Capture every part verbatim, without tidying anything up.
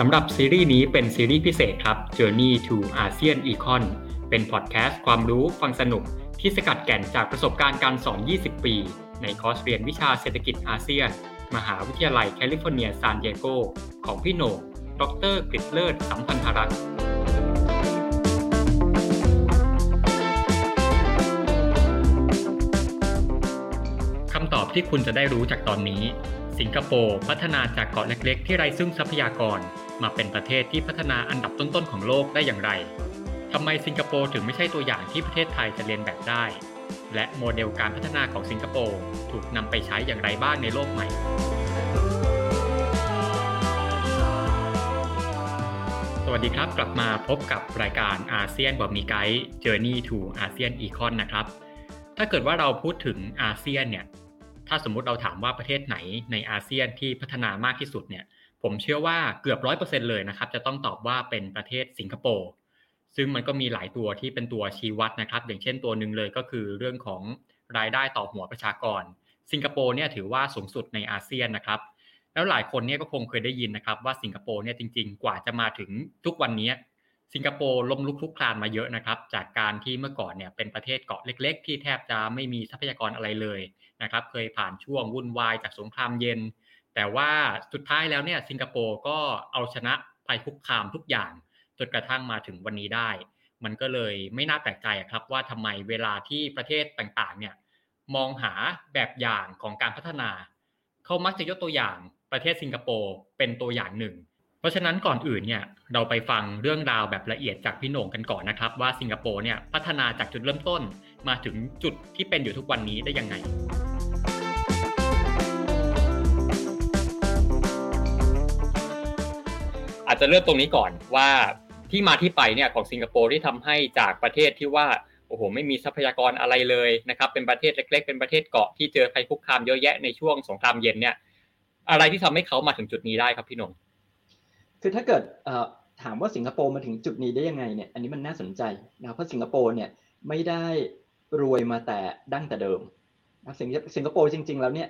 สำหรับซีรีส์นี้เป็นซีรีส์พิเศษครับ Journey to อาเซียน Econ เป็นพอดแคสต์ความรู้ฟังสนุกที่สกัดแก่นจากประสบการณ์การสอนยี่สิบปีในคอร์สเรียนวิชาเศรษฐกิจอาเซียนมหาวิทยาลัยแคลิฟอร์เนียซานดิเอโกของพี่โหน่งดร.กฤตเลิศสัมพันธรัตน์คำตอบที่คุณจะได้รู้จากตอนนี้สิงคโปร์พัฒนาจากเกาะเล็กๆที่ไร้ซึ่งทรัพยากรมาเป็นประเทศที่พัฒนาอันดับต้นๆของโลกได้อย่างไรทำไมสิงคโปร์ถึงไม่ใช่ตัวอย่างที่ประเทศไทยจะเรียนแบบได้และโมเดลการพัฒนาของสิงคโปร์ถูกนำไปใช้อย่างไรบ้างในโลกใหม่สวัสดีครับกลับมาพบกับรายการอาเซียนบ่มีไกด์ Journey to อาเซียน Econ นะครับถ้าเกิดว่าเราพูดถึงอาเซียนเนี่ยถ้าสมมุติเราถามว่าประเทศไหนในอาเซียนที่พัฒนามากที่สุดเนี่ยผมเชื่อว่าเกือบ ร้อยเปอร์เซ็นต์ เลยนะครับจะต้องตอบว่าเป็นประเทศสิงคโปร์ซึ่งมันก็มีหลายตัวที่เป็นตัวชี้วัดนะครับอย่างเช่นตัวนึงเลยก็คือเรื่องของรายได้ต่อหัวประชากรสิงคโปร์เนี่ยถือว่าสูงสุดในอาเซียนนะครับแล้วหลายคนเนี่ยก็คงเคยได้ยินนะครับว่าสิงคโปร์เนี่ยจริงๆกว่าจะมาถึงทุกวันนี้สิงคโปร์ล้มลุกคลุกคลานมาเยอะนะครับจากการที่เมื่อก่อนเนี่ยเป็นประเทศเกาะเล็กๆที่แทบจะไม่มีทรัพยากรอะไรเลยนะครับเคยผ่านช่วงวุ่นวายจากสงครามเย็นแต่ว่าสุดท้ายแล้วเนี่ยสิงคโปร์ก็เอาชนะภัยคุกคามทุกอย่างจนกระทั่งมาถึงวันนี้ได้มันก็เลยไม่น่าแปลกใจครับว่าทำไมเวลาที่ประเทศต่างๆเนี่ยมองหาแบบอย่างของการพัฒนาเขามักจะยกตัวอย่างประเทศสิงคโปร์เป็นตัวอย่างหนึ่งเพราะฉะนั้นก่อนอื่นเนี่ยเราไปฟังเรื่องราวแบบละเอียดจากพี่โหน่งกันก่อนนะครับว่าสิงคโปร์เนี่ยพัฒนาจากจุดเริ่มต้นมาถึงจุดที่เป็นอยู่ทุกวันนี้ได้ยังไงอาจจะเริ่มตรงนี้ก่อนว่าที่มาที่ไปเนี่ยของสิงคโปร์ที่ทำให้จากประเทศที่ว่าโอ้โหไม่มีทรัพยากรอะไรเลยนะครับเป็นประเทศเล็กๆเป็นประเทศเกาะที่เจอภัยคุกคามเยอะแยะในช่วงสงครามเย็นเนี่ยอะไรที่ทำให้เขามาถึงจุดนี้ได้ครับพี่นงคือถ้าเกิดเอ่อถามว่าสิงคโปร์มาถึงจุดนี้ได้ยังไงเนี่ยอันนี้มันน่าสนใจนะเพราะสิงคโปร์เนี่ยไม่ได้รวยมาแต่ดั้งแต่เดิมนะสิงคโปร์จริงๆแล้วเนี่ย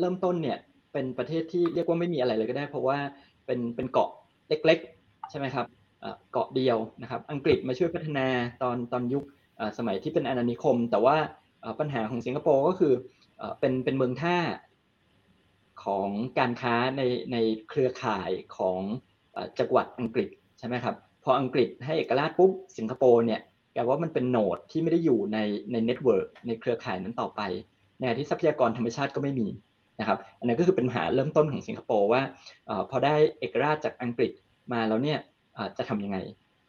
เริ่มต้นเนี่ยเป็นประเทศที่เรียกว่าไม่มีอะไรเลยก็ได้เพราะว่าเป็นเป็นเกาะเล็กๆใช่ไหมครับเกาะเดียวนะครับอังกฤษมาช่วยพัฒนาตอนตอนยุคสมัยที่เป็นอาณานิคมแต่ว่าปัญหาของสิงคโปร์ก็คือเป็นเป็นเมืองท่าของการค้าในในเครือข่ายของจักรวรรดิอังกฤษใช่ไหมครับพออังกฤษให้เอกราชปุ๊บสิงคโปร์เนี่ยแปลว่ามันเป็นโนดที่ไม่ได้อยู่ในในเน็ตเวิร์กในเครือข่ายนั้นต่อไปในที่ทรัพยากรธรรมชาติก็ไม่มีนะครับอันนั้นก็คือเป็นปัญหาเริ่มต้นของสิงคโปร์ว่าพอได้เอกราชจากอังกฤษมาแล้วเนี่ยจะทำยังไง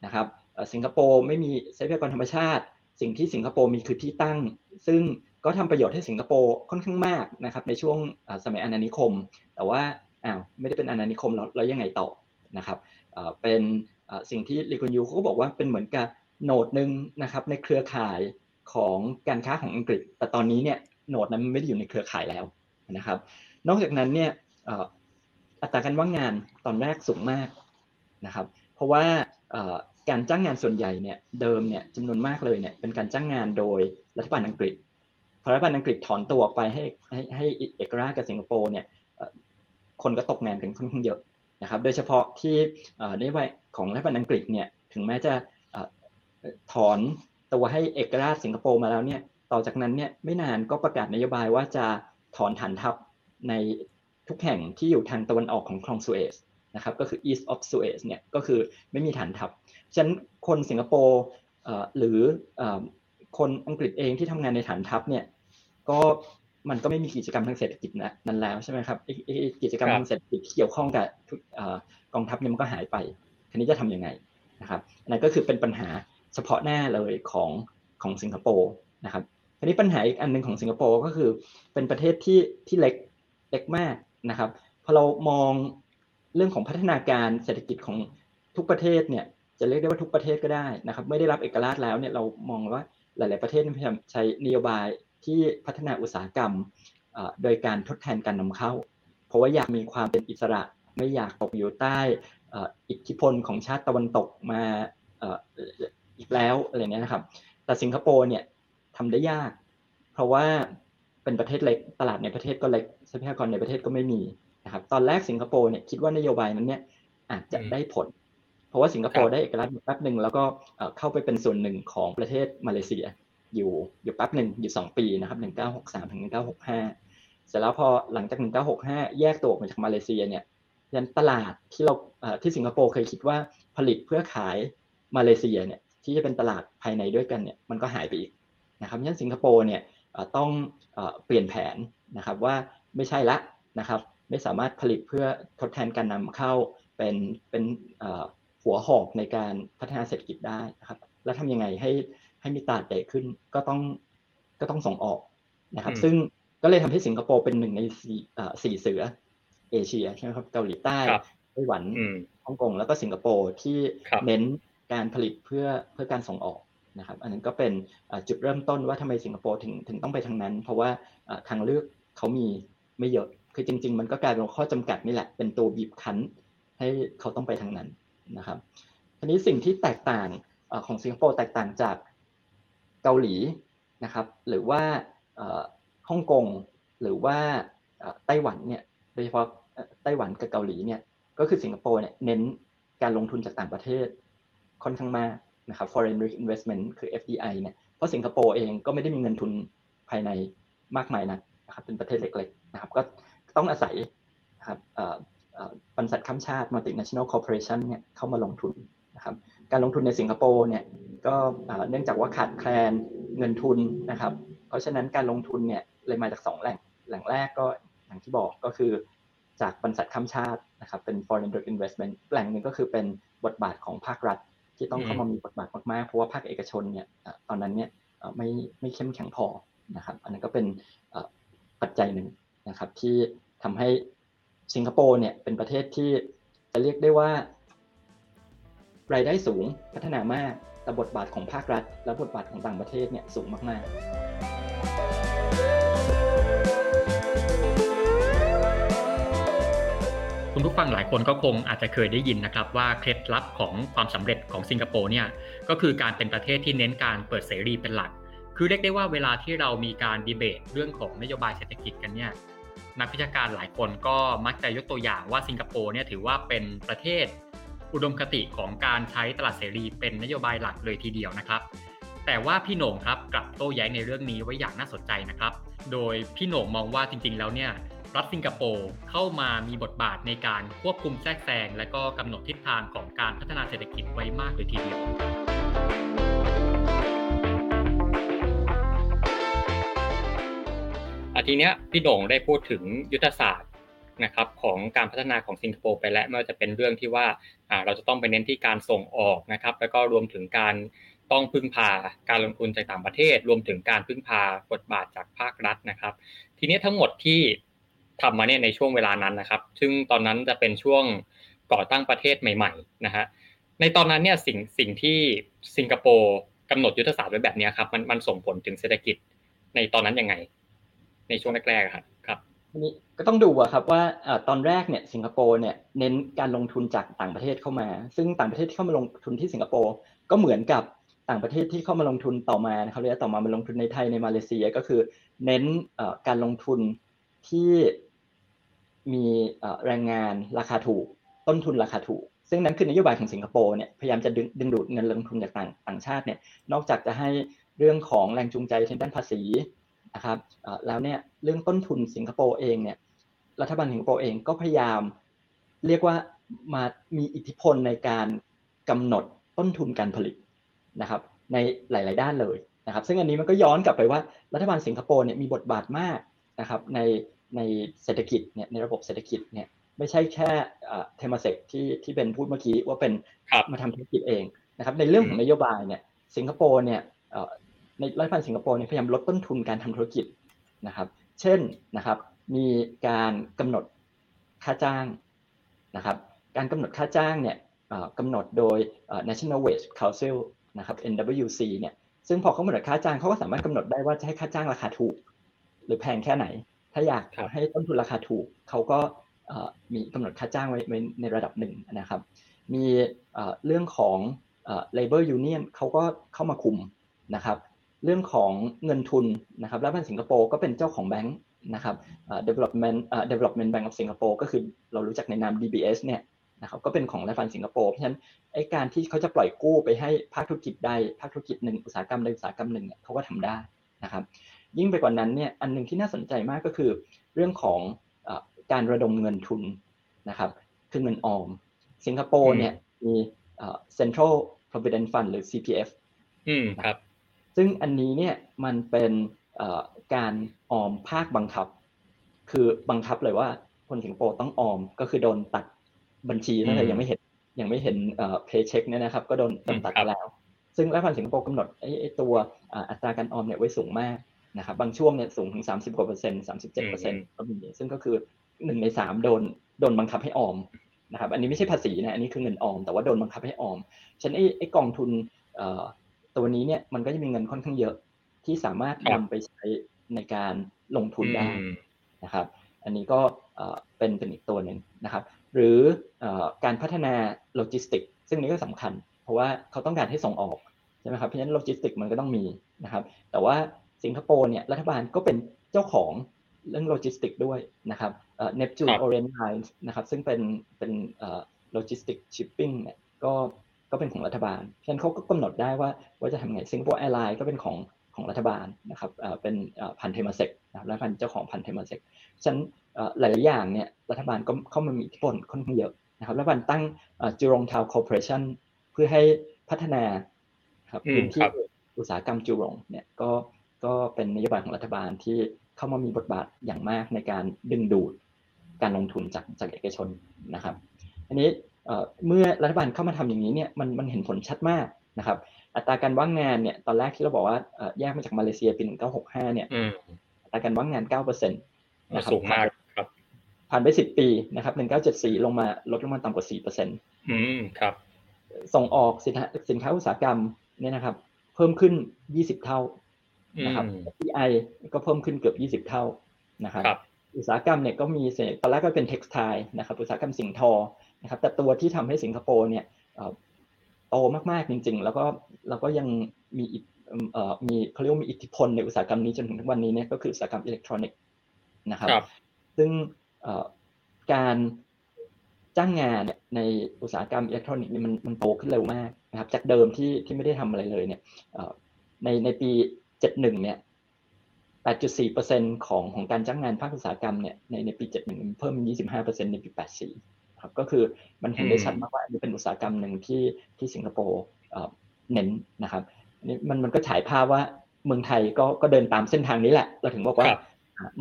นะครับสิงคโปร์ไม่มีทรัพยากรธรรมชาติสิ่งที่สิงคโปร์มีคือที่ตั้งซึ่งก็ทำประโยชน์ให้สิงคโปร์ค่อนข้างมากนะครับในช่วงสมัยอาณานิคมแต่ว่าอ้าวไม่ได้เป็นอาณานิคมแล้วแล้วยังไงต่อนะครับเป็นสิ่งที่ลีกุนยูเขาก็บอกว่าเป็นเหมือนกับโนดนึงนะครับในเครือข่ายของการค้าของอังกฤษแต่ตอนนี้เนี่ยโนดนั้นไม่ได้อยู่ในเครือข่ายแล้วนะครับนอกจากนั้นเนี่ยอัตราการว่างงานตอนแรกสูงมากนะครับเพราะว่าการจ้างงานส่วนใหญ่เนี่ยเดิมเนี่ยจำนวนมากเลยเนี่ยเป็นการจ้างงานโดยรัฐบาลอังกฤษพอรัฐบาลอังกฤษถอนตัวออกไปให้ให้ให้เอกราชกับสิงคโปร์เนี่ยคนก็ตกงานกันค่อนข้างเยอะนะครับโดยเฉพาะที่นโยบายของรัฐบาลอังกฤษเนี่ยถึงแม้จะถอนตัวให้เอกราชสิงคโปร์มาแล้วเนี่ยต่อจากนั้นเนี่ยไม่นานก็ประกาศนโยบายว่าจะถอนฐานทัพในทุกแห่งที่อยู่ทางตะวันออกของคลองสุเอซนะครับก็คือ East of Suez เนี่ยก็คือไม่มีฐานทัพฉะนั้นคนสิงคโปร์หรือคนอังกฤษเองที่ทำงานในฐานทัพเนี่ยก็มันก็ไม่มีกิจกรรมทางเศรษฐกิจนั้นแล้วใช่ไหมครับกิจกรรมทางเศรษฐกิจที่เกี่ยวข้องกับกองทัพเนี่ยมันก็หายไปทีนี้จะทำยังไงนะครับนั่นก็คือเป็นปัญหาเฉพาะหน้าเลยของของสิงคโปร์นะครับทีนี้ปัญหาอีกอันนึงของสิงคโปร์ก็คือเป็นประเทศที่ที่เล็กเล็กมาก นะครับพอเรามองเรื่องของพัฒนาการเศรษฐกิจของทุกประเทศเนี่ยจะเรียกได้ว่าทุกประเทศก็ได้นะครับไม่ได้รับเอกราชแล้วเนี่ยเรามองว่าหลายๆประเทศพยายามใช้นโยบายที่พัฒนาอุตสาหกรรมโดยการทดแทนการนำเข้าเพราะว่าอยากมีความเป็นอิสระไม่อยากตกอยู่ใต้อิทธิพลของชาติตะวันตกมาอีกแล้วอะไรเงี้ยนะครับแต่สิงคโปร์เนี่ยทำได้ยากเพราะว่าเป็นประเทศเล็กตลาดในประเทศก็เล็กทรัพยากรในประเทศก็ไม่มีนะครับตอนแรกสิงคโปร์เนี่ยคิดว่านโยบายนั้นเนี่ยอาจจะได้ผลเพราะว่าสิงคโปร์ได้เอกราชอยู่แป๊บหนึ่งแล้วก็เข้าไปเป็นส่วนหนึ่งของประเทศมาเลเซียอยู่อยู่แป๊บหนึ่งอยู่สองปีนะครับหนึ่งพันเก้าร้อยหกสิบสามถึงหนึ่งพันเก้าร้อยหกสิบห้าเสร็จแล้วพอหลังจากหนึ่งพันเก้าร้อยหกสิบห้าแยกตัวออกมาจากมาเลเซียเนี่ยยันตลาดที่เราที่สิงคโปร์เคยคิดว่าผลิตเพื่อขายมาเลเซียเนี่ยที่จะเป็นตลาดภายในด้วยกันเนี่ยมันก็หายไปอีกนะครับฉะนั้นสิงคโปร์เนี่ยต้องเปลี่ยนแผนนะครับว่าไม่ใช่ละนะครับไม่สามารถผลิตเพื่อทดแทนการนำเข้าเป็นเป็นหัวหอกในการพัฒนาเศรษฐกิจได้นะครับแล้วทำยังไงให้ให้มีตลาดใหญ่ขึ้นก็ต้องก็ต้องส่งออกนะครับซึ่งก็เลยทำให้สิงคโปร์เป็นหนึ่งในสี่สี่เสือเอเชียใช่ไหมครับเกาหลีใต้ไต้หวันฮ่องกงแล้วก็สิงคโปร์ที่เน้นการผลิตเพื่อเพื่อการส่งออกนะครับอันนั้นก็เป็นจุดเริ่มต้นว่าทำไมสิงคโปร์ถึงถึงต้องไปทางนั้นเพราะว่าทางเลือกเขามีไม่เยอะคือจริงๆมันก็กลายเป็นข้อจำกัดนี่แหละเป็นตัวบีบคั้นให้เขาต้องไปทางนั้นนะครับทีนี้สิ่งที่แตกต่างของสิงคโปร์แตกต่างจากเกาหลีนะครับหรือว่าฮ่องกงหรือว่าไต้หวันเนี่ยโดยเฉพาะไต้หวันกับเกาหลีเนี่ยก็คือสิงคโปร์เนี่ยเน้นการลงทุนจากต่างประเทศค่อนข้างมากนะครับ foreign direct investment คือ เอฟ ดี ไอ เนี่ยเพราะสิงคโปร์เองก็ไม่ได้มีเงินทุนภายในมากมายนักนะครับเป็นประเทศเล็กๆนะครับก็ต้องอาศัยนะครับบริษัทข้ามชาติ multinational corporation เนี่ยเข้ามาลงทุนนะครับการลงทุนในสิงคโปร์เนี่ยก็เนื่องจากว่าขาดแคลนเงินทุนนะครับเพราะฉะนั้นการลงทุนเนี่ยเลยมาจากสองแหล่งแหล่งแรกก็อย่างที่บอกก็คือจากบริษัทข้ามชาตินะครับเป็น foreign direct investment แหล่งหนึ่งก็คือเป็นบทบาทของภาครัฐที่ต้องเข้ามามีบทบาทมากๆเพราะว่าภาคเอกชนเนี่ยตอนนั้นเนี่ยไม่ไม่เข้มแข็งพอนะครับอันนั้นก็เป็นปัจจัยหนึ่งนะครับที่ทำให้สิงคโปร์เนี่ยเป็นประเทศที่จะเรียกได้ว่ารายได้สูงพัฒนามากแต่บทบาทของภาครัฐและบทบาทของต่างประเทศเนี่ยสูงมากๆคุณผู้ฟังหลายคนก็คงอาจจะเคยได้ยินนะครับว่าเคล็ดลับของความสำเร็จของสิงคโปร์เนี่ยก็คือการเป็นประเทศที่เน้นการเปิดเสรีเป็นหลักคือเรียกได้ว่าเวลาที่เรามีการดีเบตเรื่องของนโยบายเศรษฐกิจกันเนี่ยนักวิชาการหลายคนก็มักจะยกตัวอย่างว่าสิงคโปร์เนี่ยถือว่าเป็นประเทศอุดมคติของการใช้ตลาดเสรีเป็นนโยบายหลักเลยทีเดียวนะครับแต่ว่าพี่โหน่งครับกลับโต้แย้งในเรื่องนี้ไว้อย่างน่าสนใจนะครับโดยพี่โหน่งมองว่าจริงๆแล้วเนี่ยรัฐสิงคโปร์เข้ามามีบทบาทในการควบคุมแทรกแซงและก็กำหนดทิศทางของการพัฒนาเศรษฐกิจไว้มากเลยทีเดียวทีเนี้ยพี่โหน่งได้พูดถึงยุทธศาสตร์นะครับของการพัฒนาของสิงคโปร์ไปแล้วไม่ว่าจะเป็นเรื่องที่ว่าเราจะต้องไปเน้นที่การส่งออกนะครับแล้วก็รวมถึงการต้องพึ่งพาการลงทุนจากต่างประเทศรวมถึงการพึ่งพาบทบาทจากภาครัฐนะครับทีนี้ทั้งหมดที่ทำมาเนี่ยในช่วงเวลานั้นนะครับซึ่งตอนนั้นจะเป็นช่วงก่อตั้งประเทศใหม่ๆนะฮะในตอนนั้นเนี่ยสิ่งสิ่งที่สิงคโปร์กำหนดยุทธศาสตร์ไว้แบบนี้ครับมันมันส่งผลถึงเศรษฐกิจในตอนนั้นยังไงในช่วงแรกๆครับครับนี่ก็ต้องดูอะครับว่าตอนแรกเนี่ยสิงคโปร์เนี่ยเน้นการลงทุนจากต่างประเทศเข้ามาซึ่งต่างประเทศที่เข้ามาลงทุนที่สิงคโปร์ก็เหมือนกับต่างประเทศที่เข้ามาลงทุนต่อมานะครับและต่อมามาลงทุนในไทยในมาเลเซียก็คือเน้นการลงทุนที่มีแรงงานราคาถูกต้นทุนราคาถูกซึ่งนั้นคือนโยบายของสิงคโปร์เนี่ยพยายามจะดึงดึงดูดเงินลงทุนจากต่างต่างชาติเนี่ยนอกจากจะให้เรื่องของแรงจูงใจทางด้านภาษีนะครับแล้วเนี่ยเรื่องต้นทุนสิงคโปร์เองเนี่ยรัฐบาลสิงคโปร์เองก็พยายามเรียกว่ามามีอิทธิพลในการกำหนดต้นทุนการผลิตนะครับในหลายๆด้านเลยนะครับซึ่งอันนี้มันก็ย้อนกลับไปว่ารัฐบาลสิงคโปร์เนี่ยมีบทบาทมากนะครับในในเศรษฐกิจเนี่ยในระบบเศรษฐกิจเนี่ยไม่ใช่แค่เทมาเซกที่ที่เป็นพูดเมื่อกี้ว่าเป็นมาทำธุรกิจเองนะครับในเรื่องของนโยบายเนี่ยสิงคโปร์เนี่ยในรัฐบาลสิงคโปร์เนี่ยพยายามลดต้นทุนการทำธุรกิจนะครับเช่นนะครับมีการกำหนด ค่าจ้างนะครับการกำหนดค่าจ้างเนี่ยกำหนดโดย National Wage Council นะครับ เอ็น ดับเบิลยู ซี เนี่ยซึ่งพอเขากำหนดค่าจ้างเขาก็สามารถกำหนดได้ว่าจะให้ค่าจ้างราคาถูกหรือแพงแค่ไหนถ้าอยากให้ต้นทุนราคาถูกเขาก็มีกำหนดค่าจ้างไว้ในระดับหนึ่งนะครับมีเรื่องของ Labor Union เขาก็เข้ามาคุมนะครับเรื่องของเงินทุนนะครับรัฐบาลสิงคโปร์ก็เป็นเจ้าของแบงค์นะครับ Development Development Bank of Singapore ก็คือเรารู้จักในนาม ดี บี เอส เนี่ยนะครับก็เป็นของรัฐบาลสิงคโปร์เพราะฉะนั้นไอ้การที่เขาจะปล่อยกู้ไปให้ภาคธุรกิจใดภาคธุรกิจหนึ่งอุตสาหกรรมใดอุตสาหกรรมหนึ่งเนี่ยเขาก็ทำได้นะครับยิ่งไปกว่านั้นเนี่ยอันนึงที่น่าสนใจมากก็คือเรื่องของการระดมเงินทุนนะครับคือเงินออมสิงคโปร์เนี่ยมีเอ่อ Central Provident Fund หรือ ซี พี เอฟ อืมครับซึ่งอันนี้เนี่ยมันเป็นเอ่อการออมภาคบังคับคือบังคับเลยว่าคนสิงคโปร์ต้องออมก็คือโดนตัดบัญชีนั่นเลยยังไม่เห็นยังไม่เห็นเอ่อเพย์เช็คเนี่ยนะครับก็โดนตัดไปแล้วซึ่งรัฐบาลสิงคโปร์กำหนดไอ้ไอ้ตัวอัตราการออมเนี่ยไว้สูงมากนะครับบางช่วงเนี่ยสูงถึง สามสิบ กว่าเปอร์เซ็นต์ สามสิบเจ็ดเปอร์เซ็นต์ ก็มีซึ่งก็คือหนึ่งในสามโดนโดนบังคับให้ออมนะครับอันนี้ไม่ใช่ภาษีนะอันนี้คือเงินออมแต่ว่าโดนบังคับให้ออมฉะนั้นไอ้ไอ้กองทุนเอ่อตัวนี้เนี่ยมันก็จะมีเงินค่อนข้างเยอะที่สามารถนำไปใช้ในการลงทุนได้นะครับอันนี้ก็เอ่อเป็นเป็นอีกตัวนึงนะครับหรือเอ่อการพัฒนาโลจิสติกส์ซึ่งนี้ก็สำคัญเพราะว่าเขาต้องการให้ส่งออกใช่มั้ยครับเพราะฉะนั้นโลจิสติกส์มันก็ต้องมีนะครับแต่ว่าสิงคโปร์เนี่ยรัฐบาลก็เป็นเจ้าของเรื่องโลจิสติกส์ด้วยนะครับเอ่อ Neptune Orient Line นะครับซึ่งเป็นเป็นเอ่อโลจิสติกส์ชิปปิ้งเนี่ยก็ก็เป็นของรัฐบาลฉะนั้นเขาก็กำหนดได้ว่าว่าจะทำไง Singapore Airlines ก็เป็นของของรัฐบาลนะครับเอ่อเป็นเอ่อพันเทมาเซกนะครับรัฐบาลเจ้าของพันเทมาเซกฉะนั้นเอ่อหลายๆอย่างเนี่ยรัฐบาลก็เข้ามามีอิทธิพลค่อนข้างเยอะนะครับรัฐบาลตั้งเอ่อ Jurong Town Corporation เพื่อให้พัฒนาครับพื้นที่อุตสาหกรรม Jurong เนี่ยก็ก็เป็นนโยบายของรัฐบาลที่เข้ามามีบทบาทอย่างมากในการดึงดูดการลงทุนจากจากเอกชนนะครับอันนี้เมื่อรัฐบาลเข้ามาทำอย่างนี้เนี่ยมันมันเห็นผลชัดมากนะครับอัตราการว่างงานเนี่ยตอนแรกที่เราบอกว่าแยกมาจากมาเลเซียปีหนึ่งพันเก้าร้อยหกสิบห้าเนี่ยอัตราการว่างงาน เก้าเปอร์เซ็นต์ นะครับสูงมากครับผ่านไปสิบปีนะครับหนึ่งพันเก้าร้อยเจ็ดสิบสี่ลงมาลดลงมาต่ำกว่า สี่เปอร์เซ็นต์ อืมครับส่งออกสินค้าสินค้าอุตสาหกรรมเนี่ยนะครับเพิ่มขึ้นยี่สิบเท่านะครับ เอฟ ดี ไอ ก็เพิ่มขึ้นเกือบยี่สิบเท่านะครับอุตสาหกรรมเนี่ยก็มีตอนแรกก็เป็นเท็กซ์ไทล์นะครับอุตสาหกรรมสิ่งทอนะครับแต่ตัวที่ทำให้สิงคโปร์เนี่ยโตมากๆจริงๆแล้วก็แล้วก็ยังมีเอ่อมีเขาเรียกว่ามีอิทธิพลในอุตสาหกรรมนี้จนถึงทุกวันนี้เนี่ยก็คืออุตสาหกรรมอิเล็กทรอนิกส์นะครับซึ่งการจ้างงานในอุตสาหกรรมอิเล็กทรอนิกส์นี่มันมันโตขึ้นเร็วมากนะครับจากเดิมที่ที่ไม่ได้ทำอะไรเลยเนี่ยในในปีเจ็ดสิบเอ็ดเนี่ย แปดจุดสี่เปอร์เซ็นต์ ของของการจ้างงานภาคอุตสาหกรรมเนี่ยในในปีเจ็ดสิบเอ็ดมันเพิ่ม ยี่สิบห้าเปอร์เซ็นต์ ในปีแปดสิบสี่ครับก็คือมันเห็นได้ชัดมากว่านี่เป็นอุตสาหกรรมนึงที่ที่สิงคโปร์เอ่อเน้นนะครับนี่มันมันก็ฉายภาพว่าเมืองไทยก็ก็เดินตามเส้นทางนี้แหละเราถึงบอกว่า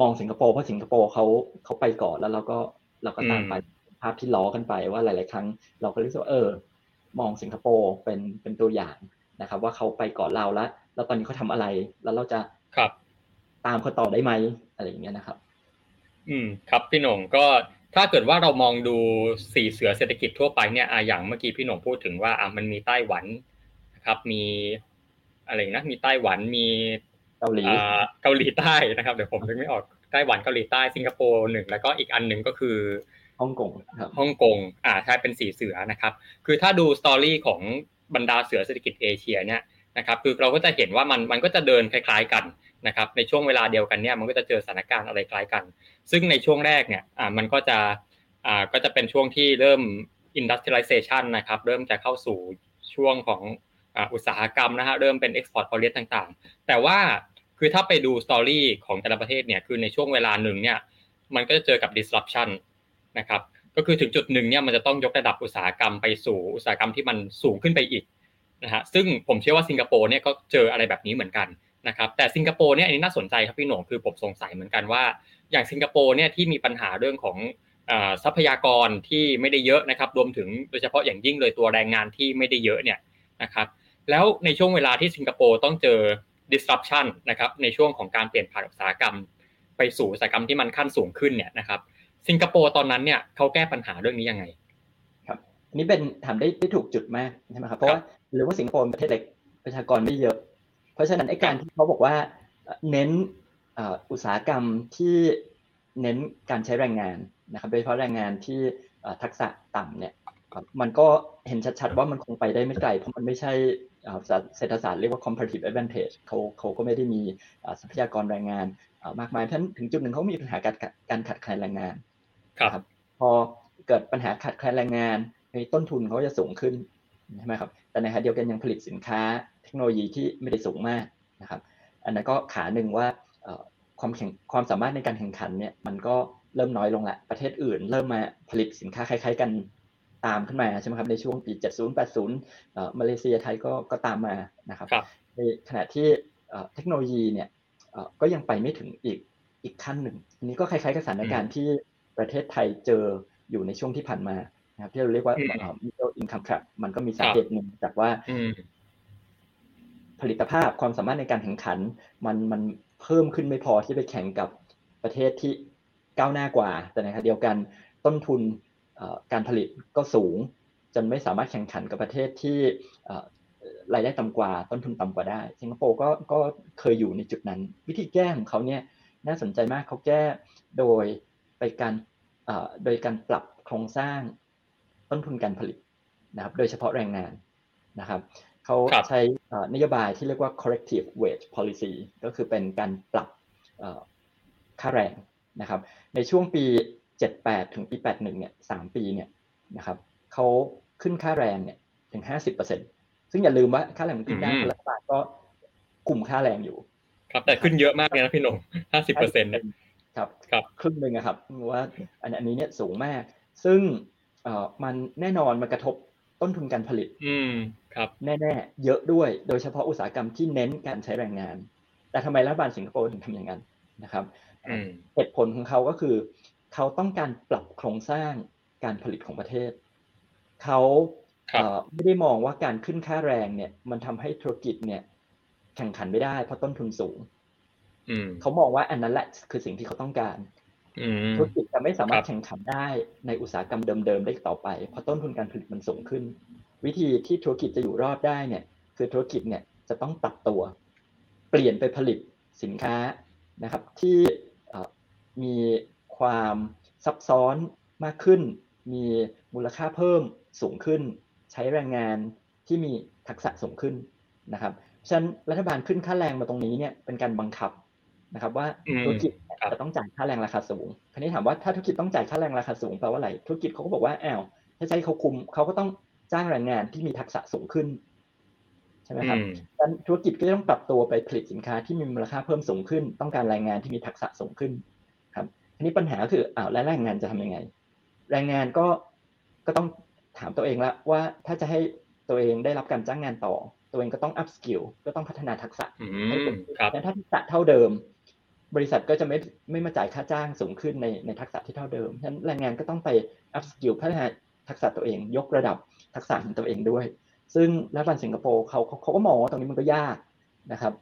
มองสิงคโปร์เพราะสิงคโปร์เค้าเค้าไปก่อนแล้วเราก็เราก็ตามไปภาพที่ล้อกันไปว่าหลายๆครั้งเราก็รู้สึกว่าเออมองสิงคโปร์เป็นเป็นตัวอย่างนะครับว่าเค้าไปก่อนเราแล้วแล้วตอนนี้เขาทำอะไรแล้วเราจะตามเขาต่อได้ไหมอะไรอย่างเงี้ยนะครับอืมครับพี่หน่งก็ถ้าเกิดว่าเรามองดูสี่เสือเศรษฐกิจทั่วไปเนี่ยอ่ะอย่างเมื่อกี้พี่หน่งพูดถึงว่าอ่ะมันมีไต้หวันนะครับมีอะไรนะมีไต้หวันมีเกาหลีอ่าเกาหลีใต้นะครับเดี๋ยวผมนึกไม่ออกไต้หวันเกาหลีใต้สิงคโปร์หนึ่งแล้วก็อีกอันนึงก็คือฮ่องกงครับฮ่องกงอ่าใช่เป็นสี่เสือนะครับคือถ้าดูสตอรี่ของบรรดาเสือเศรษฐกิจเอเชียเนี่ยนะครับคือเราก็จะเห็นว่ามันมันก็จะเดินคล้ายๆกันนะครับในช่วงเวลาเดียวกันเนี่ยมันก็จะเจอสถานการณ์อะไรคล้ายกันซึ่งในช่วงแรกเนี่ยอ่ามันก็จะอ่าก็จะเป็นช่วงที่เริ่ม industrialization นะครับเริ่มจะเข้าสู่ช่วงของอ่าอุตสาหกรรมนะฮะเริ่มเป็น export forest ต่างๆแต่ว่าคือถ้าไปดูสตอรี่ของแต่ละประเทศเนี่ยคือในช่วงเวลาหนึ่งเนี่ยมันก็จะเจอกับ disruption นะครับก็คือถึงจุดหนึ่งเนี่ยมันจะต้องยกระดับอุตสาหกรรมไปสู่อุตสาหกรรมที่มันสูงขึ้นไปอีกนะฮะซึ่งผมเชื่อว่าสิงคโปร์เนี่ยก็เจออะไรแบบนี้เหมือนกันนะครับแต่สิงคโปร์เนี่ยอันนี้น่าสนใจครับพี่หน่งคือผมสงสัยเหมือนกันว่าอย่างสิงคโปร์เนี่ยที่มีปัญหาเรื่องของเอ่อทรัพยากรที่ไม่ได้เยอะนะครับรวมถึงโดยเฉพาะอย่างยิ่งเลยตัวแรงงานที่ไม่ได้เยอะเนี่ยนะครับแล้วในช่วงเวลาที่สิงคโปร์ต้องเจอ disruption นะครับในช่วงของการเปลี่ยนผ่านอุตสาหกรรมไปสู่อุตสาหกรรมที่มันขั้นสูงขึ้นเนี่ยนะครับ สิงคโปร์ตอนนั้นเนี่ยเขาแก้ปัญหาเรื่องนี้ยังไงครับอันนี้เป็นถามได้ได้ถูกจุดมากใช่ไหมครับเพราะว่าหรือว่าสิงคโปร์ประเทศเล็กประชากรไม่เยอะเพราะฉะนั้นไอ้การที่เขาบอกว่าเน้นอุตสาหกรรมที่เน้นการใช้แรงงานนะครับโดยเฉพาะแรงงานที่ทักษะต่ำเนี่ยมันก็เห็นชัดๆว่ามันคงไปได้ไม่ไกลเพราะมันไม่ใช่เศรษฐศาสตร์เรียกว่า comparative advantage เขาเขาก็ไม่ได้มีทรัพยากรแรงงานมากมายท่านถึงจุดหนึ่งเขามีปัญหาการการขาดแคลนแรงงานครับพอเกิดปัญหาขาดแคลนแรงงานต้นทุนเขาจะสูงขึ้นใช่ไหมครับแต่ในขณะเดียวกันยังผลิตสินค้าเทคโนโลยีที่ไม่ได้สูงมากนะครับอันนั้นก็ขาหนึ่งว่าความแข่งความสามารถในการแข่งขันเนี่ยมันก็เริ่มน้อยลงละประเทศอื่นเริ่มมาผลิตสินค้าคล้ายๆกันตามขึ้นมาใช่ไหมครับในช่วงปีเจ็ดสิบ แปดสิบเอ่อมาเลเซียไทยก็ก็ตามมานะครับในขณะที่เทคโนโลยีเนี่ยก็ยังไปไม่ถึงอีกอีกขั้นหนึ่งอันนี้ก็คล้ายๆกับสถานการณ์ที่ประเทศไทยเจออยู่ในช่วงที่ผ่านมานะครับที่เราเรียกว่า middle income trap มันก็มีสาเหตุหนึ่งจากว่าผลิตภาพความสามารถในการแข่งขันมันมันเพิ่มขึ้นไม่พอที่ไปแข่งกับประเทศที่ก้าวหน้ากว่าแต่ในขณะเดียวกันต้นทุนการผลิตก็สูงจนไม่สามารถแข่งขันกับประเทศที่รายได้ต่ำกว่าต้นทุนต่ำกว่าได้สิงคโปร์ก็ก็เคยอยู่ในจุดนั้นวิธีแก้ของเขาเนี่ยน่าสนใจมากเขาแก้โดยไปการโดยการปรับโครงสร้างต้นทุนการผลิตนะครับโดยเฉพาะแรงงานนะครับเขาใช้นโยบายที่เรียกว่า corrective wage policy ก็คือเป็นการปรับค่าแรงนะครับในช่วงปีเจ็ดสิบแปดถึงปีแปดสิบเอ็ดเนี่ยสามปีเนี่ยนะครับเขาขึ้นค่าแรงเนี่ยถึง ห้าสิบเปอร์เซ็นต์ ซึ่งอย่าลืมว่าค่าแรงมันขึ้นได้รัฐบาลก็กลุ่มค่าแรงอยู่ครับแต่ขึ้นเยอะมากเลยนะพี่หนุ่ม ห้าสิบเปอร์เซ็นต์ นะครับครับครึ่งนึงอ่ะครับว่าอันนี้เนี่ยสูงมากซึ่งเอ่อมันแน่นอนมันกระทบต้นทุนการผลิตอืมครับแน่ๆเยอะด้วยโดยเฉพาะอุตสาหกรรมที่เน้นการใช้แรงงานแต่ทำไมรัฐบาลสิงคโปร์ถึงทำอย่างนั้นนะครับเหตุผลของเขาก็คือเขาต้องการปรับโครงสร้างการผลิตของประเทศเขาไม่ได้มองว่าการขึ้นค่าแรงเนี่ยมันทำให้ธุรกิจเนี่ยแข่งขันไม่ได้เพราะต้นทุนสูงเขามองว่าอันนั้นแหละคือสิ่งที่เขาต้องการธุรกิจจะไม่สามารถแข่งขันได้ในอุตสาหกรรมเดิมๆได้ต่อไปเพราะต้นทุนการผลิตมันสูงขึ้นวิธีที่ธุรกิจจะอยู่รอดได้เนี่ยคือธุรกิจเนี่ยจะต้องปรับตัวเปลี่ยนไปผลิตสินค้านะครับที่มีความซับซ้อนมากขึ้นมีมูลค่าเพิ่มสูงขึ้นใช้แรงงานที่มีทักษะสูงขึ้นนะครับฉะนั้นรัฐบาลขึ้นค่าแรงมาตรงนี้เนี่ยเป็นการบังคับนะครับว่าธุรกิจจะต้องจ่ายค่าแรงราคาสูงคราวนี้ถามว่าถ้าธุรกิจต้องจ่ายค่าแรงราคาสูงแปลว่าอะไรธุรกิจเขาก็บอกว่าอ้าวถ้าใช้เขาคุมเขาก็ต้องจ้างแรงงานที่มีทักษะสูงขึ้นใช่ไหมครับฉะนั้นธุรกิจก็ต้องปรับตัวไปผลิตสินค้าที่มีมูลค่าเพิ่มสูงขึ้นต้องการแรงงานที่มีทักษะสูงขึ้นครับทีนี้ปัญหาคืออ้าวแล้วแรงงานจะทำยังไงแรงงานก็ก็ต้องถามตัวเองละว่าถ้าจะให้ตัวเองได้รับการจ้างงานต่อตัวเองก็ต้องอัพสกิลก็ต้องพัฒนาทักษะและถ้าทักษะเท่าเดิมบริษัทก็จะไม่ไม่มาจ่ายค่าจ้างสูงขึ้นในในทักษะที่เท่าเดิมฉะนั้นแรงงานก็ต้องไปอัพสกิลพัฒนาทักษะตัวเองยกระดับทักษะของตัวเองด้วยซึ่งรัฐบาลสิงคโปร์เขาเขาก็มองว่าตรงนี้มันก็ยากนะครับ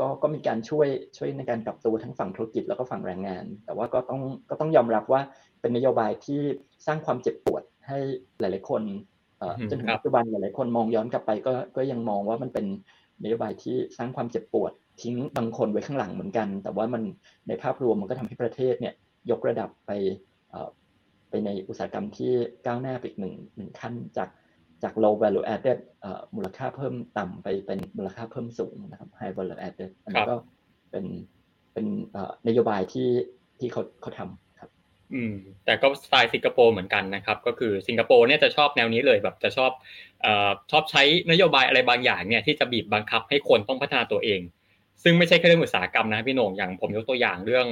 ก็ก็มีการช่วยช่วยในการปรับตัวทั้งฝั่งธุรกิจแล้วก็ฝั่งแรงงานแต่ว่าก็ต้องก็ต้องยอมรับว่าเป็นนโยบายที่สร้างความเจ็บปวดให้หลายๆคนจนถึงปัจจุบันหลายๆคนมองย้อนกลับไปก็ก็ยังมองว่ามันเป็นนโยบายที่สร้างความเจ็บปวดทิ้งบางคนไว้ข้างหลังเหมือนกันแต่ว่ามันในภาพรวมมันก็ทำให้ประเทศเนี่ยยกระดับไปไปในอุตสาหกรรมที่ก้าวหน้าไปอีกหนึ่งหนึ่งขั้นจากจาก low value added เอ่อมูลค่าเพิ่มต่ำไปเป็นมูลค่าเพิ่มสูงนะครับ high value added อันนี้ก็เป็นเป็นเอ่อนโยบายที่ที่เขาเขาทำครับอืมแต่ก็สไตล์สิงคโปร์เหมือนกันนะครับก็คือสิงคโปร์เนี่ยจะชอบแนวนี้เลยแบบจะชอบเอ่อชอบใช้นโยบายอะไรบางอย่างเนี่ยที่จะบีบบังคับให้คนต้องพัฒนาตัวเองซึ่งไม่ใช่แค่เรื่องอุตสาหกรรมนะพี่โหน่งอย่างผมยกตัวอย่างเรื่อง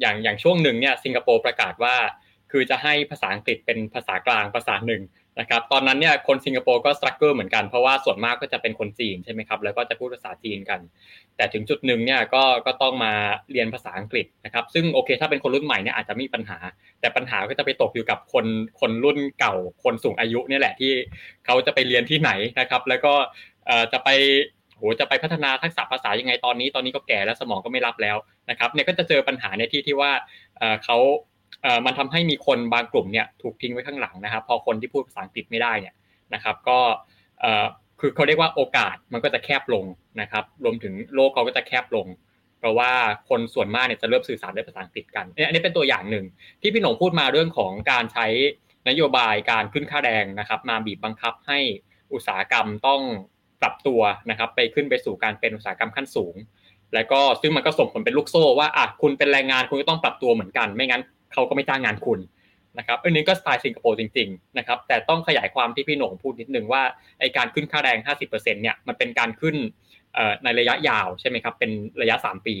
อย่างอย่างช่วงหนึ่งเนี่ยสิงคโปร์ประกาศว่าคือจะให้ภาษาอังกฤษเป็นภาษากลางภาษาหนึ่งนะครับตอนนั้นเนี่ยคนสิงคโปร์ก็สตรักเกอร์เหมือนกันเพราะว่าส่วนมากก็จะเป็นคนจีนใช่ไหมครับแล้วก็จะพูดภาษาจีนกันแต่ถึงจุดหนึ่งเนี่ยก็ก็ต้องมาเรียนภาษาอังกฤษนะครับซึ่งโอเคถ้าเป็นคนรุ่นใหม่เนี่ยอาจจะมีปัญหาแต่ปัญหาก็จะไปตกอยู่กับคนคนรุ่นเก่าคนสูงอายุนี่แหละที่เขาจะไปเรียนที่ไหนนะครับแล้วก็เอ่อจะไปโหจะไปพัฒนาทักษะภาษายังไงตอนนี้ตอนนี้ก็แก่แล้วสมองก็ไม่รับแล้วนะครับเนี่ยก็จะเจอปัญหาในที่ที่ว่าเอ่อเขา เอ่อมันทำให้มีคนบางกลุ่มเนี่ยถูกทิ้งไว้ข้างหลังนะครับพอคนที่พูดภาษาอังกฤษไม่ได้เนี่ยนะครับก็เอ่อคือเขาเรียกว่าโอกาสมันก็จะแคบลงนะครับรวมถึงโลกเขาก็จะแคบลงเพราะว่าคนส่วนมากเนี่ยจะเริ่มสื่อสารด้วยภาษาอังกฤษกันอันนี้เป็นตัวอย่างหนึ่งที่พี่หนงพูดมาเรื่องของการใช้นโยบายการขึ้นค่าแรงนะครับมาบีบบังคับให้อุตสาหกรรมต้องปรับตัวนะครับไปขึ้นไปสู่การเป็นอุตสาหกรรมขั้นสูงแล้วก็ซึ่งมันก็ส่งผลเป็นลูกโซ่ว่าอ่ะคุณเป็นแรงงานคุณก็ต้องปรับตัวเหมือนกันไม่งั้นเขาก็ไม่จ้างงานคุณนะครับอันนี้ก็สไตล์สิงคโปร์จริงๆนะครับแต่ต้องขยายความที่พี่หนงพูดนิดนึงว่าไอ้การขึ้นค่าแรง ห้าสิบเปอร์เซ็นต์ เนี่ยมันเป็นการขึ้นเอ่อในระยะยาวใช่มั้ยครับเป็นระยะสามปี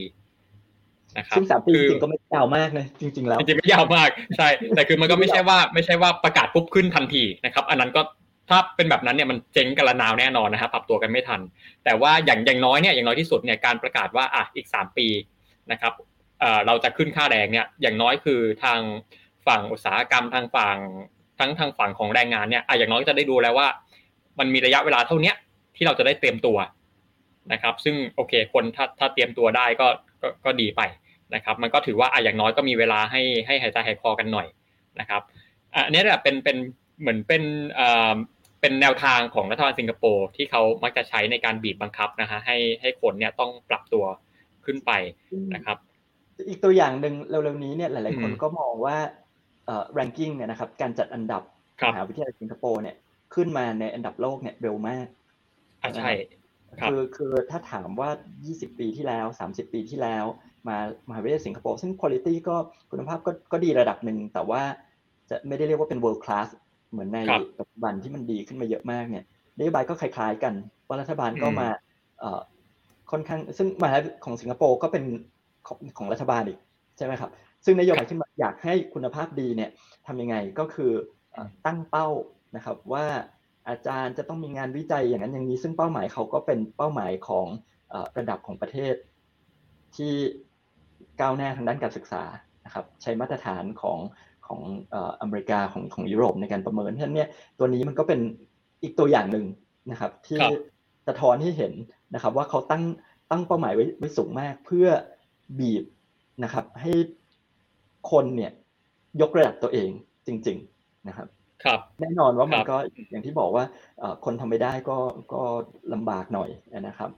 นะครับซึ่งสามปีจริงก็ไม่ยาวมากนะจริงๆแล้วจริงๆไม่ยาวมากใช่แต่คือมันก็ไม่ใช่ว่าไม่ใช่ว่าประกาศปุ๊บขึ้นทันทีนะครับอันนั้นก็ถ้าเป็นแบบนั้นเนี่ยมันเจ๊งกระนาวแน่นอนนะครับปรับตัวกันไม่ทันแต่ว่าอย่างอย่างน้อยเนี่ยอย่างน้อยที่สุดเนี่ยการประกาศว่าอ่ะอีกสามปีนะครับเอ่อเราจะขึ้นค่าแรงเนี่ยอย่างน้อยคือทางฝั่งอุตสาหกรรมทางฝั่งทั้งทางฝั่งของแรงงานเนี่ยอ่ะอย่างน้อยจะได้ดูแล้วว่ามันมีระยะเวลาเท่านี้ที่เราจะได้เตรียมตัวนะครับซึ่งโอเคคนถ้าถ้าเตรียมตัวได้ก็ก็ก็ดีไปนะครับมันก็ถือว่าอ่ะอย่างน้อยก็มีเวลาให้ให้หายใจหายคอกันหน่อยนะครับอ่ะอันนี้แหละเป็นเป็นเหมือนเป็นเอ่อเป็นแนวทางของรัฐบาลสิงคโปร์ที่เขามักจะใช้ในการบีบบังคับนะฮะให้ให้คนเนี่ยต้องปรับตัวขึ้นไปนะครับอีกตัวอย่างนึงเร็วๆนี้เนี่ยหลายๆคนก็มองว่าเอ่อ ranking เนี่ยนะครับการจัดอันดับมหาวิทยาลัยสิงคโปร์เนี่ยขึ้นมาในอันดับโลกเนี่ยเร็วมากอ่ะใช่คือคือถ้าถามว่ายี่สิบปีที่แล้วสามสิบปีที่แล้วมามหาวิทยาลัยสิงคโปร์ซึ่ง quality ก็คุณภาพก็ก็ดีระดับนึงแต่ว่าจะไม่ได้เรียกว่าเป็น world class เหมือนในปัจจุบันที่มันดีขึ้นมาเยอะมากเนี่ยนโยบายก็คล้ายๆกันว่ารัฐบาลก็มาเอ่อค่อนข้างซึ่งมหาวิทยาลัยของสิงคโปร์ก็เป็นของของรัฐบาลอีกใช่มั้ยครับซึ่งนโยบายที่อยากให้คุณภาพดีเนี่ยทำยังไงก็คือตั้งเป้านะครับว่าอาจารย์จะต้องมีงานวิจัยอย่างนั้นอย่างนี้ซึ่งเป้าหมายเขาก็เป็นเป้าหมายของระดับของประเทศที่ก้าวหน้าทางด้านการศึกษานะครับใช้มาตรฐานของของเอ่ออเมริกาของของยุโรปในการประเมินฉะนั้นเนี่ยตัวนี้มันก็เป็นอีกตัวอย่างนึงนะครับที่สะท้อนให้เห็นนะครับว่าเขาตั้งตั้งเป้าหมายไว้ไว้สูงมากเพื่อบีบนะครับให้คนเนี่ยยกระดับตัวเองจริงๆนะครับครับแน่นอนว่ามันก็อย่างที่บอกว่าเอ่อคนทำไม่ได้ก็ก็ลำบากหน่อยนะครับ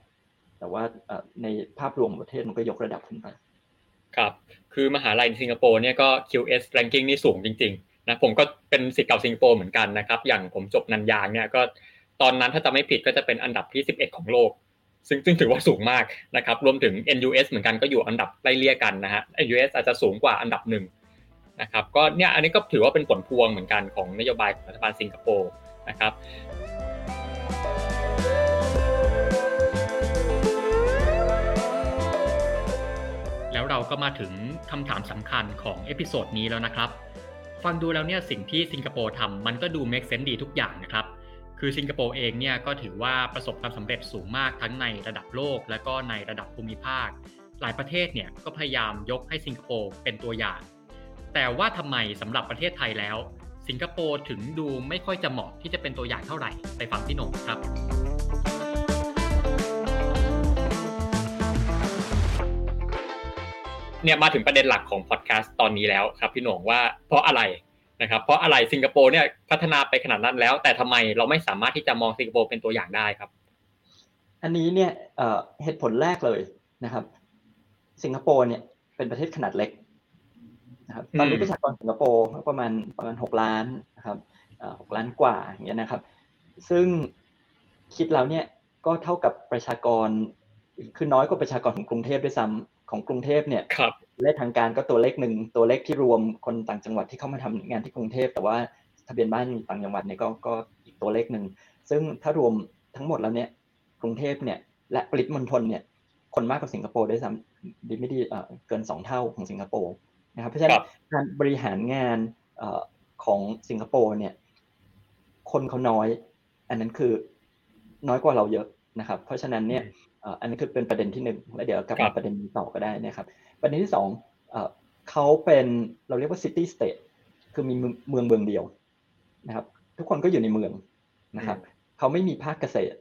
แต่ว่าเอ่อในภาพรวมของประเทศมันก็ยกระดับขึ้นไปครับคือมหาวิทยาลัยสิงคโปร์เนี่ยก็ คิว เอส Ranking นี่สูงจริงๆนะผมก็เป็นศิษย์เก่าสิงคโปร์เหมือนกันนะครับอย่างผมจบนันยางเนี่ยก็ตอนนั้นถ้าจำไม่ผิดก็จะเป็นอันดับที่สิบเอ็ดของโลกซึ่งซึ่งถือว่าสูงมากนะครับรวมถึง เอ็น ยู เอส เหมือนกันก็อยู่อันดับไล่เลี่ยกันนะฮะ เอ็น ยู เอส อาจจะสูงกว่าอันดับหนึ่งนะครับก็เนี่ยอันนี้ก็ถือว่าเป็นผลพวงเหมือนกันของนโยบายของรัฐบาลสิงคโปร์นะครับแล้วเราก็มาถึงคำถามสำคัญของเอพิโซดนี้แล้วนะครับฟังดูแล้วเนี่ยสิ่งที่สิงคโปร์ทำมันก็ดูเมคเซนส์ดีทุกอย่างนะครับคือสิงคโปร์เองเนี่ยก็ถือว่าประสบความสำเร็จสูงมากทั้งในระดับโลกและก็ในระดับภูมิภาคหลายประเทศเนี่ยก็พยายามยกให้สิงคโปร์เป็นตัวอย่างแต่ว่าทำไมสำหรับประเทศไทยแล้วสิงคโปร์ถึงดูไม่ค่อยจะเหมาะที่จะเป็นตัวอย่างเท่าไหร่ไปฟังพี่หนงครับเนี่ยมาถึงประเด็นหลักของพอดแคสต์ตอนนี้แล้วครับพี่หนงว่าเพราะอะไรนะครับเพราะอะไรสิงคโปร์เนี่ยพัฒนาไปขนาดนั้นแล้วแต่ทำไมเราไม่สามารถที่จะมองสิงคโปร์เป็นตัวอย่างได้ครับอันนี้เนี่ยเอ่อเหตุผลแรกเลยนะครับสิงคโปร์เนี่ยเป็นประเทศขนาดเล็กนะครับตอนนี้ประชากรสิงคโปร์ประมาณประมาณหกล้านนะครับเอ่อหกล้านกว่าอย่างเงี้ยนะครับซึ่งคิดแล้วเนี่ยก็เท่ากับประชากรคือน้อยกว่าประชากรของกรุงเทพด้วยซ้ำของกรุงเทพเนี่ยครับและทางการก็ตัวเลขหนึ่งตัวเลขที่รวมคนต่างจังหวัดที่เข้ามาทำงานที่กรุงเทพแต่ว่าทะเบียนบ้านอยู่ต่างจังหวัดเนี่ยก็ก็อีกตัวเลขหนึ่งซึ่งถ้ารวมทั้งหมดแล้วเนี่ยกรุงเทพเนี่ยและปริมณฑลเนี่ยคนมากกว่าสิงคโปร์ด้วยซ้ำดีไม่ดีเอ่อเกินสองเท่าของสิงคโปร์นะครับเพราะฉะนั้นการบริหารงานเอ่อของสิงคโปร์เนี่ยคนเขาน้อยอันนั้นคือน้อยกว่าเราเยอะนะครับเพราะฉะนั้นเนี่ยอันนี้คือเป็นประเด็นที่หนึ่งแล้วเดี๋ยวกลับมาประเด็นต่อก็ได้นะครับประเด็นที่สองเขาเป็นเราเรียกว่าซิตี้สเตทคือมีเมืองเมืองเดียวนะครับทุกคนก็อยู่ในเมืองนะครับเขาไม่มีภาคเกษตร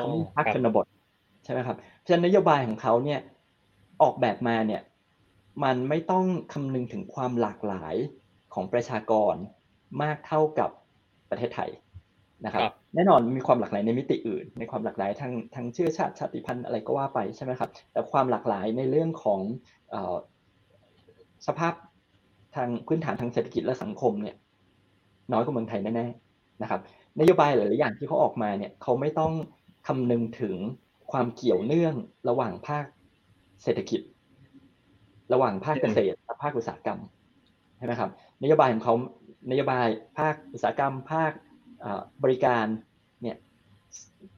เขาไม่มีภาคชนบทใช่ไหมครับฉะนั้นนโยบายของเขาเนี่ยออกแบบมาเนี่ย มันไม่ต้องคำนึงถึงความหลากหลายของประชากรมากเท่ากับประเทศไทยนะครับแน่นอนมีความหลากหลายในมิติอื่นในความหลากหลายทางทางเชื้อชาติชาติพันธุ์อะไรก็ว่าไปใช่ไหมครับแต่ความหลากหลายในเรื่องของเอ่อสภาพทางพื้นฐานทางเศรษฐกิจและสังคมเนี่ยน้อยกว่าเมืองไทยแน่ๆนะครับนโยบายหลายๆอย่างที่เขาออกมาเนี่ยเขาไม่ต้องคำนึงถึงความเกี่ยวเนื่องระหว่างภาคเศรษฐกิจระหว่างภาคเกษตรกับภาคอุตสาหกรรมใช่ไหมครับนโยบายของเขานโยบายภาคอุตสาหกรรมภาคบริการเนี่ย